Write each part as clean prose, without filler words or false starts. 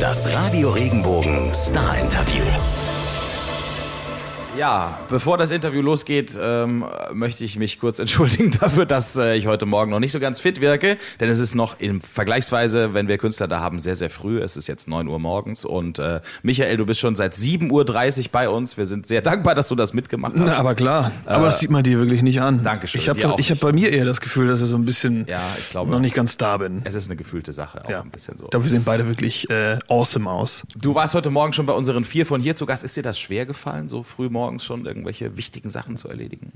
Das Radio Regenbogen Star Interview. Ja, bevor das Interview losgeht, möchte ich mich kurz entschuldigen dafür, dass ich heute Morgen noch nicht so ganz fit wirke, denn es ist noch im vergleichsweise, wenn wir Künstler da haben, sehr, sehr früh. Es ist jetzt 9 Uhr morgens und Michael, du bist schon seit 7.30 Uhr bei uns. Wir sind sehr dankbar, dass du das mitgemacht hast. Na, aber klar, aber das sieht man dir wirklich nicht an. Dankeschön. Ich hab bei mir eher das Gefühl, dass ich so ein bisschen noch nicht ganz da bin. Es ist eine gefühlte Sache, auch ein bisschen so. Ich glaube, wir sehen beide wirklich awesome aus. Du warst heute Morgen schon bei unseren 4 von hier zu Gast. Ist dir das schwer gefallen, so früh morgens schon irgendwelche wichtigen Sachen zu erledigen?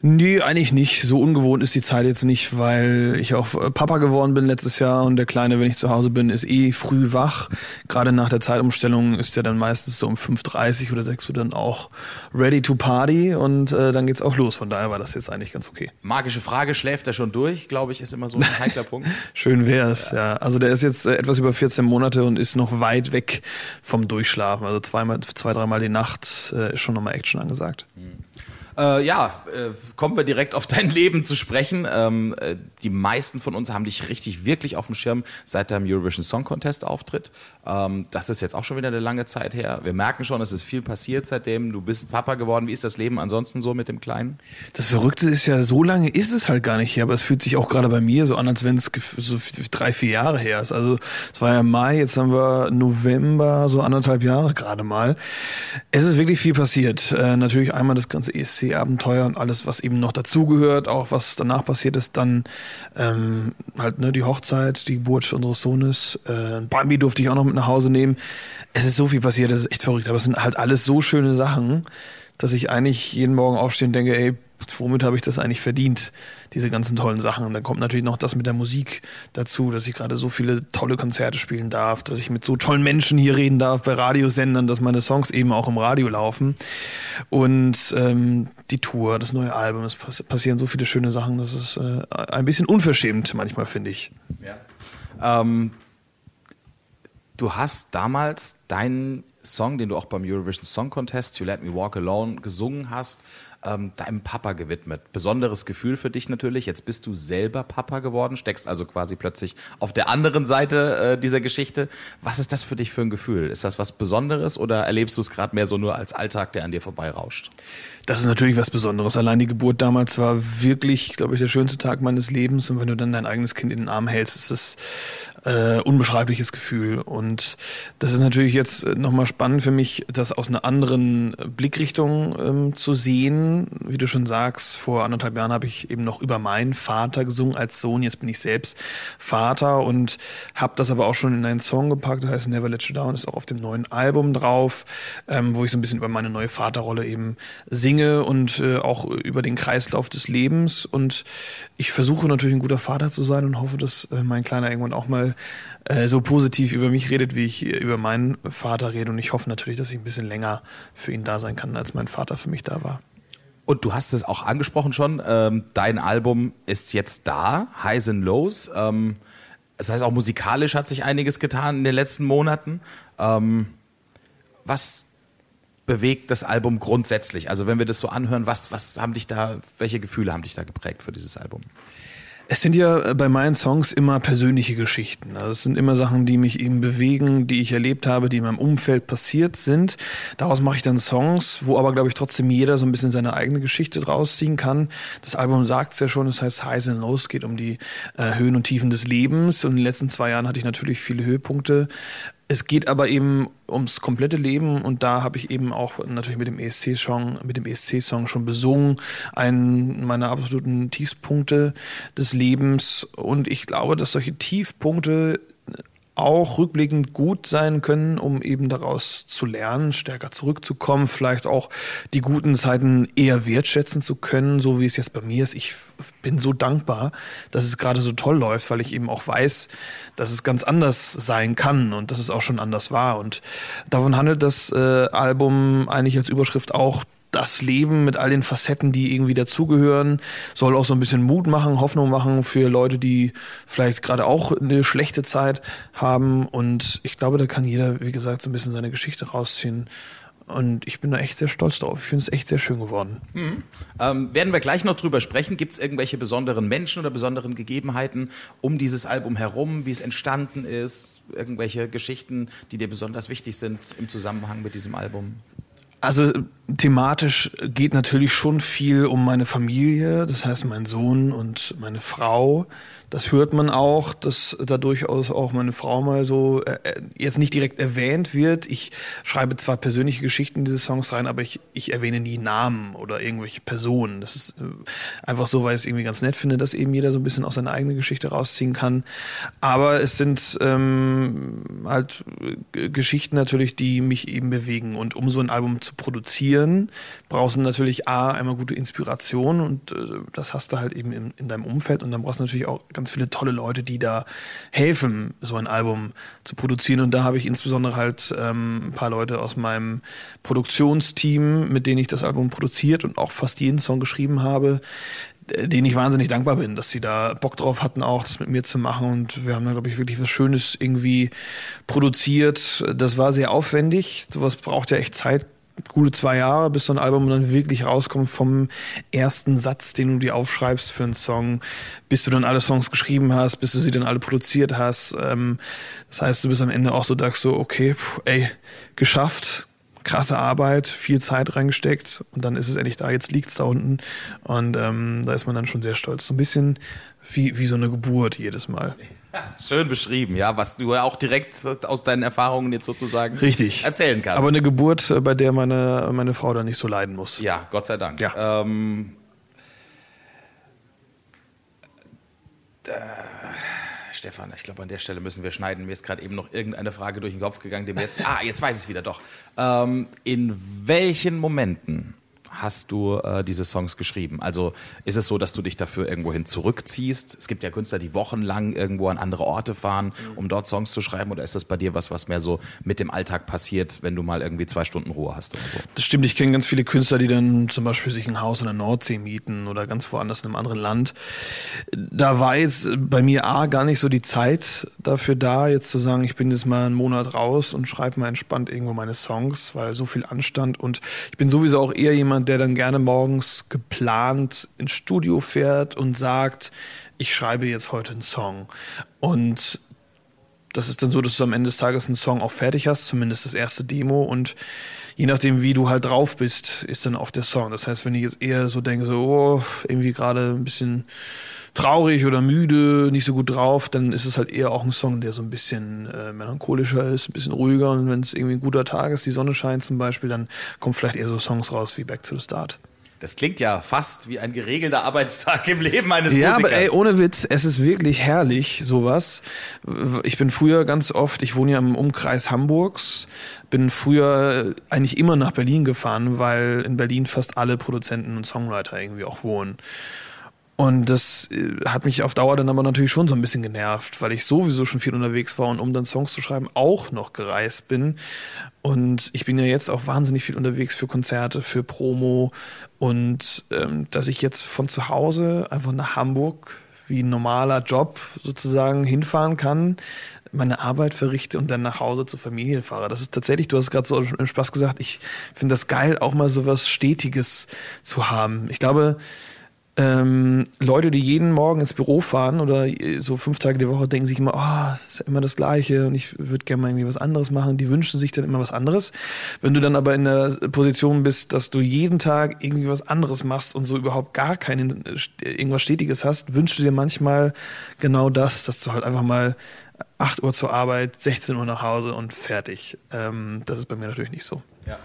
Nee, eigentlich nicht. So ungewohnt ist die Zeit jetzt nicht, weil ich auch Papa geworden bin letztes Jahr und der Kleine, wenn ich zu Hause bin, ist eh früh wach. Gerade nach der Zeitumstellung ist der dann meistens so um 5.30 oder 6 Uhr dann auch ready to party und dann geht's auch los. Von daher war das jetzt eigentlich ganz okay. Magische Frage, schläft er schon durch? Glaube ich, ist immer so ein heikler Punkt. Schön wär's, ja. Also der ist jetzt etwas über 14 Monate und ist noch weit weg vom Durchschlafen. Also zwei, dreimal die Nacht ist schon nochmal Action angesagt. Kommen wir direkt auf dein Leben zu sprechen. Die meisten von uns haben dich wirklich auf dem Schirm seit deinem Eurovision Song Contest Auftritt. Das ist jetzt auch schon wieder eine lange Zeit her. Wir merken schon, es ist viel passiert seitdem. Du bist Papa geworden. Wie ist das Leben ansonsten so mit dem Kleinen? Das Verrückte ist ja, so lange ist es halt gar nicht her, aber es fühlt sich auch gerade bei mir so an, als wenn es so 3-4 Jahre her ist. Also es war ja Mai, jetzt haben wir November, so 1,5 Jahre gerade mal. Es ist wirklich viel passiert. Natürlich einmal das ganze ESC-Abenteuer und alles, was eben noch dazugehört, auch was danach passiert ist, dann die Hochzeit, die Geburt unseres Sohnes. Bambi durfte ich auch noch mit nach Hause nehmen. Es ist so viel passiert, es ist echt verrückt, aber es sind halt alles so schöne Sachen, dass ich eigentlich jeden Morgen aufstehe und denke, ey, womit habe ich das eigentlich verdient, diese ganzen tollen Sachen. Und dann kommt natürlich noch das mit der Musik dazu, dass ich gerade so viele tolle Konzerte spielen darf, dass ich mit so tollen Menschen hier reden darf bei Radiosendern, dass meine Songs eben auch im Radio laufen. Und die Tour, das neue Album, es passieren so viele schöne Sachen, das ist ein bisschen unverschämt manchmal, finde ich. Ja. Du hast damals deinen Song, den du auch beim Eurovision Song Contest, You Let Me Walk Alone, gesungen hast, deinem Papa gewidmet. Besonderes Gefühl für dich natürlich. Jetzt bist du selber Papa geworden, steckst also quasi plötzlich auf der anderen Seite dieser Geschichte. Was ist das für dich für ein Gefühl? Ist das was Besonderes oder erlebst du es gerade mehr so nur als Alltag, der an dir vorbeirauscht? Das ist natürlich was Besonderes. Allein die Geburt damals war wirklich, glaube ich, der schönste Tag meines Lebens. Und wenn du dann dein eigenes Kind in den Arm hältst, ist es unbeschreibliches Gefühl. Und das ist natürlich jetzt nochmal spannend für mich, das aus einer anderen Blickrichtung zu sehen. Wie du schon sagst, vor 1,5 Jahren habe ich eben noch über meinen Vater gesungen als Sohn. Jetzt bin ich selbst Vater und habe das aber auch schon in einen Song gepackt, der heißt Never Let You Down, ist auch auf dem neuen Album drauf, wo ich so ein bisschen über meine neue Vaterrolle eben singe und auch über den Kreislauf des Lebens. Und ich versuche natürlich ein guter Vater zu sein und hoffe, dass mein Kleiner irgendwann auch mal so positiv über mich redet, wie ich über meinen Vater rede. Und ich hoffe natürlich, dass ich ein bisschen länger für ihn da sein kann, als mein Vater für mich da war. Und du hast es auch angesprochen schon, dein Album ist jetzt da, Highs and Lows. Das heißt, auch musikalisch hat sich einiges getan in den letzten Monaten. Was bewegt das Album grundsätzlich? Also wenn wir das so anhören, was haben dich da, welche Gefühle haben dich da geprägt für dieses Album? Es sind ja bei meinen Songs immer persönliche Geschichten. Also es sind immer Sachen, die mich eben bewegen, die ich erlebt habe, die in meinem Umfeld passiert sind. Daraus mache ich dann Songs, wo aber, glaube ich, trotzdem jeder so ein bisschen seine eigene Geschichte draus ziehen kann. Das Album sagt es ja schon, das heißt Highs and Lows, geht um die Höhen und Tiefen des Lebens. Und in den letzten 2 Jahren hatte ich natürlich viele Höhepunkte. Es geht aber eben ums komplette Leben und da habe ich eben auch natürlich mit dem ESC-Song schon besungen, einen meiner absoluten Tiefpunkte des Lebens. Und ich glaube, dass solche Tiefpunkte auch rückblickend gut sein können, um eben daraus zu lernen, stärker zurückzukommen, vielleicht auch die guten Zeiten eher wertschätzen zu können, so wie es jetzt bei mir ist. Ich bin so dankbar, dass es gerade so toll läuft, weil ich eben auch weiß, dass es ganz anders sein kann und dass es auch schon anders war. Und davon handelt das Album eigentlich als Überschrift auch. Das Leben mit all den Facetten, die irgendwie dazugehören, soll auch so ein bisschen Mut machen, Hoffnung machen für Leute, die vielleicht gerade auch eine schlechte Zeit haben. Und ich glaube, da kann jeder, wie gesagt, so ein bisschen seine Geschichte rausziehen Und ich bin da echt sehr stolz drauf. Ich finde es echt sehr schön geworden. Mhm. Werden wir gleich noch drüber sprechen. Gibt es irgendwelche besonderen Menschen oder besonderen Gegebenheiten um dieses Album herum, wie es entstanden ist? Irgendwelche Geschichten, die dir besonders wichtig sind im Zusammenhang mit diesem Album? Also thematisch geht natürlich schon viel um meine Familie, das heißt meinen Sohn und meine Frau. Das hört man auch, dass da durchaus auch meine Frau mal so jetzt nicht direkt erwähnt wird. Ich schreibe zwar persönliche Geschichten in diese Songs rein, aber ich erwähne nie Namen oder irgendwelche Personen. Das ist einfach so, weil ich es irgendwie ganz nett finde, dass eben jeder so ein bisschen aus seiner eigenen Geschichte rausziehen kann. Aber es sind halt Geschichten natürlich, die mich eben bewegen. Und um so ein Album zu produzieren, brauchst du natürlich einmal gute Inspiration und das hast du halt eben in deinem Umfeld und dann brauchst du natürlich auch ganz viele tolle Leute, die da helfen, so ein Album zu produzieren und da habe ich insbesondere halt ein paar Leute aus meinem Produktionsteam, mit denen ich das Album produziert und auch fast jeden Song geschrieben habe, denen ich wahnsinnig dankbar bin, dass sie da Bock drauf hatten auch, das mit mir zu machen und wir haben da, glaube ich, wirklich was Schönes irgendwie produziert. Das war sehr aufwendig, sowas braucht ja echt Zeit, gute 2 Jahre, bis so ein Album dann wirklich rauskommt vom ersten Satz, den du dir aufschreibst für einen Song, bis du dann alle Songs geschrieben hast, bis du sie dann alle produziert hast. Das heißt, du bist am Ende auch so, sagst so, okay, geschafft, krasse Arbeit, viel Zeit reingesteckt und dann ist es endlich da, jetzt liegt es da unten und da ist man dann schon sehr stolz. So ein bisschen wie so eine Geburt jedes Mal. Schön beschrieben, ja, was du ja auch direkt aus deinen Erfahrungen jetzt sozusagen richtig erzählen kannst. Aber eine Geburt, bei der meine Frau dann nicht so leiden muss. Ja, Gott sei Dank. Ja. Stefan, ich glaube, an der Stelle müssen wir schneiden. Mir ist gerade eben noch irgendeine Frage durch den Kopf gegangen, jetzt weiß ich es wieder, doch. In welchen Momenten hast du diese Songs geschrieben? Also ist es so, dass du dich dafür irgendwohin zurückziehst? Es gibt ja Künstler, die wochenlang irgendwo an andere Orte fahren, um dort Songs zu schreiben. Oder ist das bei dir was mehr so mit dem Alltag passiert, wenn du mal irgendwie 2 Stunden Ruhe hast oder so? Das stimmt. Ich kenne ganz viele Künstler, die dann zum Beispiel sich ein Haus in der Nordsee mieten oder ganz woanders in einem anderen Land. Da war jetzt bei mir gar nicht so die Zeit dafür da, jetzt zu sagen, ich bin jetzt mal einen Monat raus und schreibe mal entspannt irgendwo meine Songs, weil so viel anstand. Und ich bin sowieso auch eher jemand, der dann gerne morgens geplant ins Studio fährt und sagt, ich schreibe jetzt heute einen Song. Und das ist dann so, dass du am Ende des Tages einen Song auch fertig hast, zumindest das erste Demo. Und je nachdem, wie du halt drauf bist, ist dann auch der Song. Das heißt, wenn ich jetzt eher so denke, irgendwie gerade ein bisschen traurig oder müde, nicht so gut drauf, dann ist es halt eher auch ein Song, der so ein bisschen melancholischer ist, ein bisschen ruhiger. Und wenn es irgendwie ein guter Tag ist, die Sonne scheint zum Beispiel, dann kommen vielleicht eher so Songs raus wie Back to the Start. Das klingt ja fast wie ein geregelter Arbeitstag im Leben eines Musikers. Ja, aber ohne Witz, es ist wirklich herrlich, sowas. Ich bin früher ganz oft, ich wohne ja im Umkreis Hamburgs, bin früher eigentlich immer nach Berlin gefahren, weil in Berlin fast alle Produzenten und Songwriter irgendwie auch wohnen. Und das hat mich auf Dauer dann aber natürlich schon so ein bisschen genervt, weil ich sowieso schon viel unterwegs war und um dann Songs zu schreiben auch noch gereist bin. Und ich bin ja jetzt auch wahnsinnig viel unterwegs für Konzerte, für Promo und dass ich jetzt von zu Hause einfach nach Hamburg wie ein normaler Job sozusagen hinfahren kann, meine Arbeit verrichte und dann nach Hause zur Familie fahre. Das ist tatsächlich, du hast gerade so im Spaß gesagt, ich finde das geil, auch mal so was Stetiges zu haben. Ich glaube, Leute, die jeden Morgen ins Büro fahren oder so 5 Tage die Woche, denken sich immer, ist ja immer das Gleiche und ich würde gerne mal irgendwie was anderes machen. Die wünschen sich dann immer was anderes. Wenn du dann aber in der Position bist, dass du jeden Tag irgendwie was anderes machst und so überhaupt gar kein irgendwas Stetiges hast, wünschst du dir manchmal genau das, dass du halt einfach mal 8 Uhr zur Arbeit, 16 Uhr nach Hause und fertig. Das ist bei mir natürlich nicht so. Ja.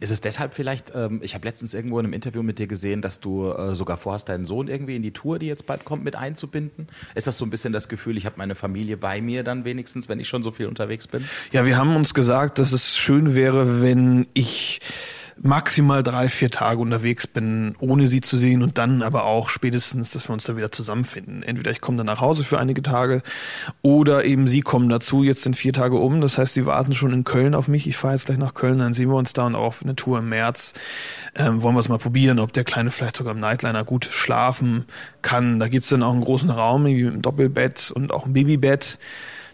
Ist es deshalb vielleicht, ich habe letztens irgendwo in einem Interview mit dir gesehen, dass du sogar vorhast, deinen Sohn irgendwie in die Tour, die jetzt bald kommt, mit einzubinden? Ist das so ein bisschen das Gefühl, ich habe meine Familie bei mir dann wenigstens, wenn ich schon so viel unterwegs bin? Ja, wir haben uns gesagt, dass es schön wäre, wenn ich maximal 3-4 Tage unterwegs bin, ohne sie zu sehen und dann aber auch spätestens, dass wir uns da wieder zusammenfinden. Entweder ich komme dann nach Hause für einige Tage oder eben sie kommen dazu. Jetzt sind 4 Tage um, das heißt, sie warten schon in Köln auf mich. Ich fahre jetzt gleich nach Köln, dann sehen wir uns da und auch auf eine Tour im März. Wollen wir es mal probieren, ob der Kleine vielleicht sogar im Nightliner gut schlafen kann. Da gibt es dann auch einen großen Raum, irgendwie mit einem Doppelbett und auch ein Babybett.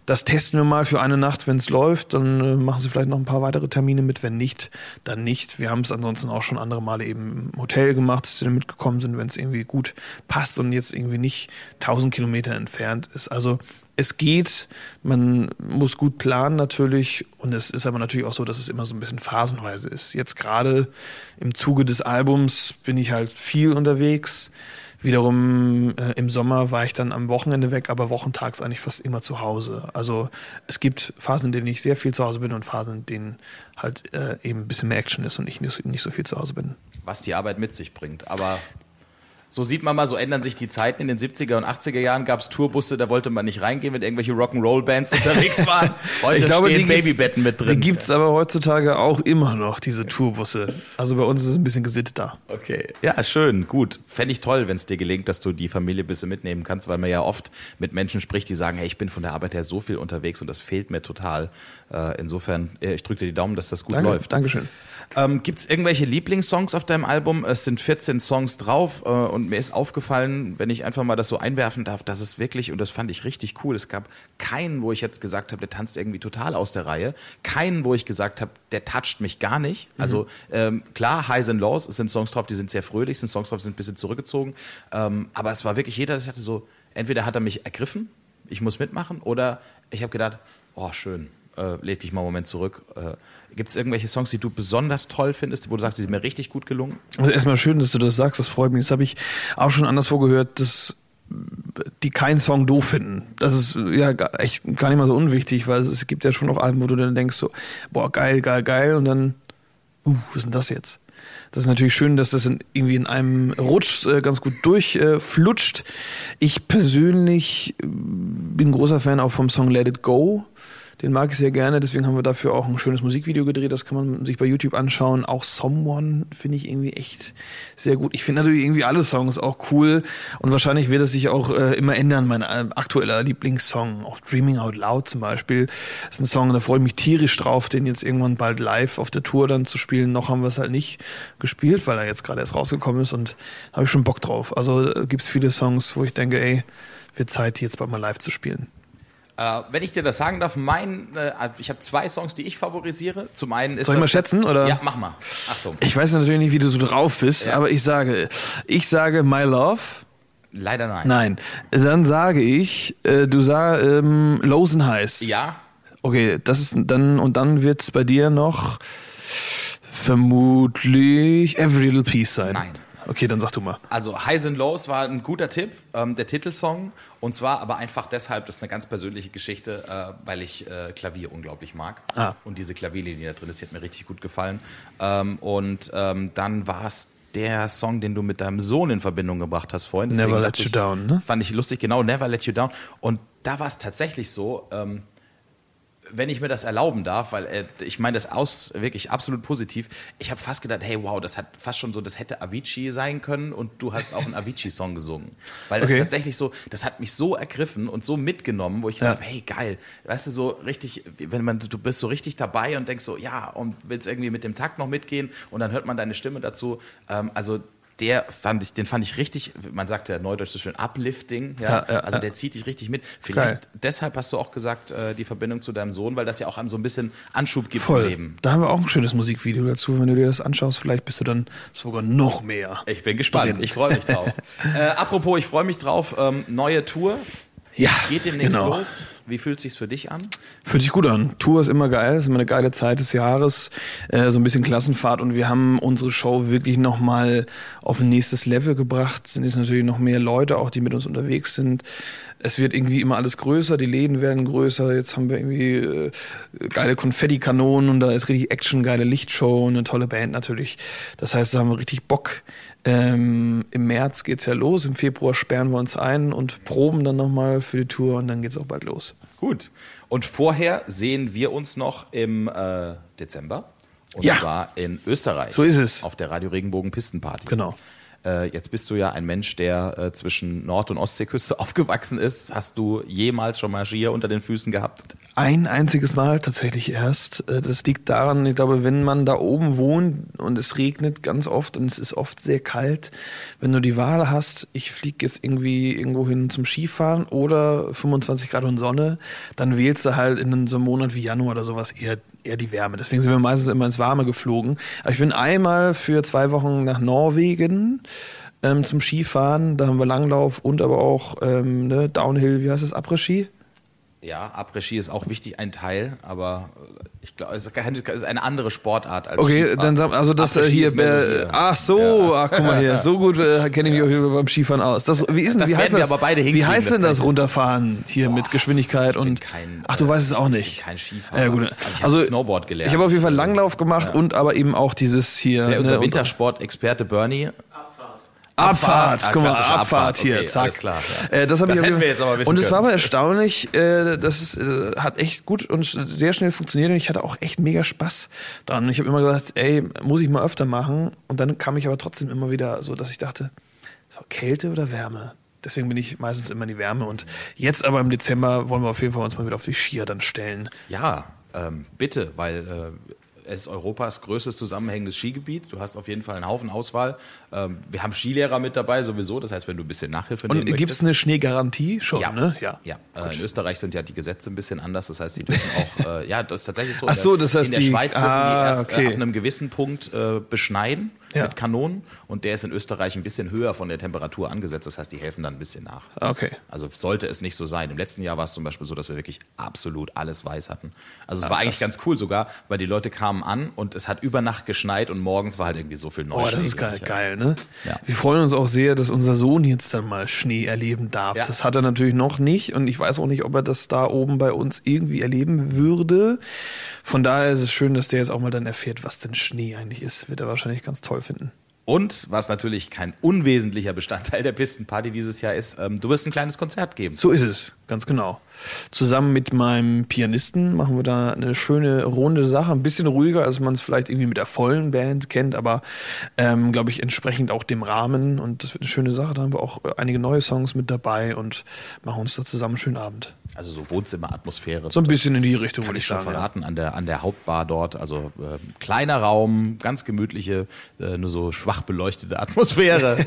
das testen wir mal für eine Nacht, wenn es läuft, dann machen sie vielleicht noch ein paar weitere Termine mit, wenn nicht, dann nicht. Wir haben es ansonsten auch schon andere Male eben im Hotel gemacht, dass wir dann mitgekommen sind, wenn es irgendwie gut passt und jetzt irgendwie nicht 1000 Kilometer entfernt ist. Also es geht, man muss gut planen natürlich, und es ist aber natürlich auch so, dass es immer so ein bisschen phasenweise ist. Jetzt gerade im Zuge des Albums bin ich halt viel unterwegs. Wiederum im Sommer war ich dann am Wochenende weg, aber wochentags eigentlich fast immer zu Hause. Also es gibt Phasen, in denen ich sehr viel zu Hause bin, und Phasen, in denen halt eben ein bisschen mehr Action ist und ich nicht so viel zu Hause bin. Was die Arbeit mit sich bringt, aber... So sieht man mal, so ändern sich die Zeiten. In den 70er und 80er Jahren gab es Tourbusse, da wollte man nicht reingehen, wenn irgendwelche Rock'n'Roll-Bands unterwegs waren. Heute ich glaube, stehen Babybetten mit drin. Die gibt es aber heutzutage auch immer noch, diese Tourbusse. Also bei uns ist es ein bisschen gesitteter. Okay, ja, schön, gut. Fände ich toll, wenn es dir gelingt, dass du die Familie ein bisschen mitnehmen kannst, weil man ja oft mit Menschen spricht, die sagen, hey, ich bin von der Arbeit her so viel unterwegs und das fehlt mir total. Insofern, ich drücke dir die Daumen, dass das gut läuft. Dankeschön. Gibt es irgendwelche Lieblingssongs auf deinem Album? Es sind 14 Songs drauf, und mir ist aufgefallen, wenn ich einfach mal das so einwerfen darf, dass es wirklich, und das fand ich richtig cool, es gab keinen, wo ich jetzt gesagt habe, der tanzt irgendwie total aus der Reihe, keinen, wo ich gesagt habe, der toucht mich gar nicht. Also klar, Highs and Lows, es sind Songs drauf, die sind sehr fröhlich, es sind Songs drauf, die sind ein bisschen zurückgezogen, aber es war wirklich jeder, das hatte so, entweder hat er mich ergriffen, ich muss mitmachen, oder ich habe gedacht, oh schön, leg dich mal einen Moment zurück. Gibt es irgendwelche Songs, die du besonders toll findest, wo du sagst, die sind mir richtig gut gelungen? Also erstmal schön, dass du das sagst, das freut mich. Das habe ich auch schon anderswo gehört, dass die keinen Song doof finden. Das ist ja echt gar nicht mal so unwichtig, weil es gibt ja schon auch Alben, wo du dann denkst so, boah, geil, geil, geil, und dann, was ist denn das jetzt? Das ist natürlich schön, dass das irgendwie in einem Rutsch ganz gut durchflutscht. Ich persönlich bin großer Fan auch vom Song Let It Go. Den mag ich sehr gerne, deswegen haben wir dafür auch ein schönes Musikvideo gedreht, das kann man sich bei YouTube anschauen. Auch Someone finde ich irgendwie echt sehr gut. Ich finde natürlich irgendwie alle Songs auch cool, und wahrscheinlich wird es sich auch immer ändern, mein aktueller Lieblingssong. Auch Dreaming Out Loud zum Beispiel, das ist ein Song, da freue ich mich tierisch drauf, den jetzt irgendwann bald live auf der Tour dann zu spielen. Noch haben wir es halt nicht gespielt, weil er jetzt gerade erst rausgekommen ist, und da habe ich schon Bock drauf. Also gibt es viele Songs, wo ich denke, ey, wird Zeit, die jetzt bald mal live zu spielen. Wenn ich dir das sagen darf, ich habe 2 Songs, die ich favorisiere. Zum einen ist... Soll ich mal schätzen? Oder? Ja, mach mal. Achtung. Ich weiß natürlich nicht, wie du so drauf bist, ja, aber ich sage My Love. Leider nein. Nein. Dann sage ich, du sagst Lows and Highs. Ja. Okay, das ist dann, und dann wird es bei dir noch vermutlich Every Little Piece sein. Nein. Okay, dann sag du mal. Also Highs and Lows war ein guter Tipp, der Titelsong. Und zwar aber einfach deshalb, das ist eine ganz persönliche Geschichte, weil ich Klavier unglaublich mag. Ah. Und diese Klavierlinie, die da drin ist, die hat mir richtig gut gefallen. Dann war es der Song, den du mit deinem Sohn in Verbindung gebracht hast vorhin. Deswegen Never Let You Down, ne? Fand ich lustig, genau, Never Let You Down. Und da war es tatsächlich so... wenn ich mir das erlauben darf, weil ich meine das wirklich absolut positiv, ich habe fast gedacht, hey, wow, das hat fast schon so, das hätte Avicii sein können, und du hast auch einen Avicii-Song gesungen. Weil das tatsächlich so, das hat mich so ergriffen und so mitgenommen, wo ich dachte, hey, geil, weißt du, so richtig, du bist so richtig dabei und denkst so, ja, und willst irgendwie mit dem Takt noch mitgehen, und dann hört man deine Stimme dazu, also den fand ich richtig, man sagt ja neudeutsch so schön, uplifting. Ja. Der zieht dich richtig mit. Vielleicht deshalb hast du auch gesagt, die Verbindung zu deinem Sohn, weil das ja auch einem so ein bisschen Anschub gibt im Leben. Da haben wir auch ein schönes Musikvideo dazu. Wenn du dir das anschaust, vielleicht bist du dann sogar noch mehr. Ich bin gespannt. Drin. Ich freue mich drauf. Apropos, ich freue mich drauf. Neue Tour. Ja, geht demnächst los. Wie fühlt es sich für dich an? Fühlt sich gut an. Tour ist immer geil, ist immer eine geile Zeit des Jahres, so ein bisschen Klassenfahrt, und wir haben unsere Show wirklich nochmal auf ein nächstes Level gebracht. Es sind jetzt natürlich noch mehr Leute, auch die mit uns unterwegs sind. Es wird irgendwie immer alles größer, die Läden werden größer, jetzt haben wir irgendwie geile Konfettikanonen, und da ist richtig Action, geile Lichtshow und eine tolle Band natürlich. Das heißt, da haben wir richtig Bock. Im März geht's ja los, im Februar sperren wir uns ein und proben dann nochmal für die Tour, und dann geht's auch bald los. Gut. Und vorher sehen wir uns noch im Dezember, und zwar in Österreich. So ist es. Auf der Radio Regenbogen Pistenparty. Genau. Jetzt bist du ja ein Mensch, der zwischen Nord- und Ostseeküste aufgewachsen ist. Hast du jemals schon mal Skier unter den Füßen gehabt? Ein einziges Mal tatsächlich erst. Das liegt daran, ich glaube, wenn man da oben wohnt und es regnet ganz oft und es ist oft sehr kalt, wenn du die Wahl hast, ich fliege jetzt irgendwie irgendwo hin zum Skifahren oder 25 Grad und Sonne, dann wählst du halt in so einem Monat wie Januar oder sowas eher die Wärme. Deswegen sind wir meistens immer ins Warme geflogen. Aber ich bin einmal für 2 Wochen nach Norwegen zum Skifahren, da haben wir Langlauf und aber auch Downhill, wie heißt das, Après-Ski? Ja, Après-Ski ist auch wichtig, ein Teil, aber ich glaube, es ist eine andere Sportart als okay, Skifahren. Dann also das hier, ach so, ja. Ach guck mal hier, so gut kenne ich mich auch beim Skifahren aus. Wie heißt denn das runterfahren hier mit Geschwindigkeit und du weißt es auch nicht. Kein Skifahren. Ja, gut. Ich habe Snowboard gelernt. Ich habe auf jeden Fall Langlauf gemacht und aber eben auch dieses hier. Unser Wintersport-Experte Bernie. Abfahrt, guck mal, Abfahrt hier, okay, zack. Klar, ja. Das hätten wir jetzt aber wissen können. Und es war aber erstaunlich, das hat echt gut und sehr schnell funktioniert und ich hatte auch echt mega Spaß dran. Ich habe immer gedacht, ey, muss ich mal öfter machen und dann kam ich aber trotzdem immer wieder so, dass ich dachte, so, Kälte oder Wärme? Deswegen bin ich meistens immer in die Wärme und jetzt aber im Dezember wollen wir auf jeden Fall uns mal wieder auf die Skier dann stellen. Ja, bitte, weil... Es ist Europas größtes zusammenhängendes Skigebiet. Du hast auf jeden Fall einen Haufen Auswahl. Wir haben Skilehrer mit dabei sowieso. Das heißt, wenn du ein bisschen Nachhilfe nehmen möchtest. Und gibt es eine Schneegarantie schon, ja. Ne? Ja. In Österreich sind ja die Gesetze ein bisschen anders. Das heißt, die dürfen auch, das ist tatsächlich so. Ach so, das heißt, in der Schweiz dürfen die erst ab einem gewissen Punkt beschneiden. Ja. Mit Kanonen und der ist in Österreich ein bisschen höher von der Temperatur angesetzt. Das heißt, die helfen dann ein bisschen nach. Okay. Also sollte es nicht so sein. Im letzten Jahr war es zum Beispiel so, dass wir wirklich absolut alles weiß hatten. Also es war eigentlich ganz cool sogar, weil die Leute kamen an und es hat über Nacht geschneit und morgens war halt irgendwie so viel Neuschnee. Oh, das ist geil, ne? Ja. Wir freuen uns auch sehr, dass unser Sohn jetzt dann mal Schnee erleben darf. Ja. Das hat er natürlich noch nicht und ich weiß auch nicht, ob er das da oben bei uns irgendwie erleben würde. Von daher ist es schön, dass der jetzt auch mal dann erfährt, was denn Schnee eigentlich ist. Wird er wahrscheinlich ganz toll finden. Und, was natürlich kein unwesentlicher Bestandteil der Pistenparty dieses Jahr ist, du wirst ein kleines Konzert geben. So ist es, ganz genau. Zusammen mit meinem Pianisten machen wir da eine schöne, runde Sache. Ein bisschen ruhiger, als man es vielleicht irgendwie mit der vollen Band kennt, aber glaube ich entsprechend auch dem Rahmen. Und das wird eine schöne Sache. Da haben wir auch einige neue Songs mit dabei und machen uns da zusammen einen schönen Abend. Also so Wohnzimmeratmosphäre. So ein bisschen in die Richtung, würde ich sagen. Kann ich schon verraten, an der Hauptbar dort. Also kleiner Raum, ganz gemütliche, nur so schwach beleuchtete Atmosphäre.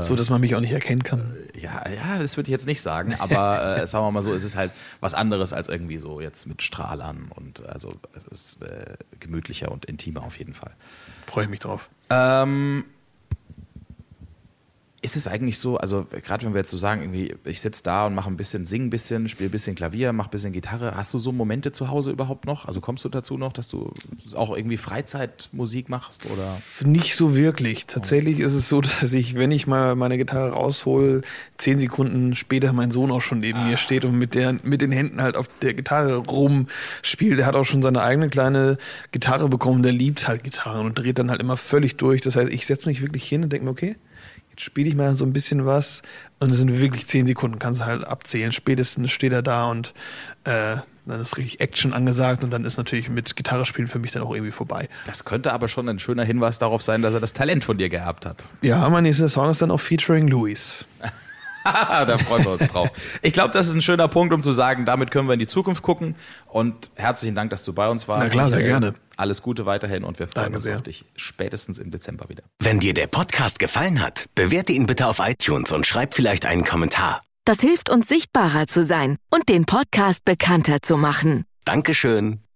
So, dass man mich auch nicht erkennen kann. Ja, das würde ich jetzt nicht sagen. Aber sagen wir mal so, es ist halt was anderes als irgendwie so jetzt mit Strahlern. Und also es ist gemütlicher und intimer auf jeden Fall. Freue ich mich drauf. Ist es eigentlich so, also gerade wenn wir jetzt so sagen, irgendwie, ich sitze da und mache ein bisschen, singe ein bisschen, spiele ein bisschen Klavier, mache ein bisschen Gitarre. Hast du so Momente zu Hause überhaupt noch? Also kommst du dazu noch, dass du auch irgendwie Freizeitmusik machst? Oder? Nicht so wirklich. Tatsächlich ist es so, dass ich, wenn ich mal meine Gitarre raushole, 10 Sekunden später mein Sohn auch schon neben mir steht und mit den Händen halt auf der Gitarre rumspielt. Der hat auch schon seine eigene kleine Gitarre bekommen. Der liebt halt Gitarren und dreht dann halt immer völlig durch. Das heißt, ich setze mich wirklich hin und denke mir, okay, spiele ich mal so ein bisschen was und es sind wirklich 10 Sekunden, kannst du halt abzählen. Spätestens steht er da und dann ist richtig Action angesagt und dann ist natürlich mit Gitarre spielen für mich dann auch irgendwie vorbei. Das könnte aber schon ein schöner Hinweis darauf sein, dass er das Talent von dir geerbt hat. Ja, mein nächster Song ist dann auch featuring Luis. Da freuen wir uns drauf. Ich glaube, das ist ein schöner Punkt, um zu sagen, damit können wir in die Zukunft gucken und herzlichen Dank, dass du bei uns warst. Na klar, sehr gerne. Alles Gute weiterhin und wir freuen uns auf dich spätestens im Dezember wieder. Wenn dir der Podcast gefallen hat, bewerte ihn bitte auf iTunes und schreib vielleicht einen Kommentar. Das hilft uns, sichtbarer zu sein und den Podcast bekannter zu machen. Dankeschön.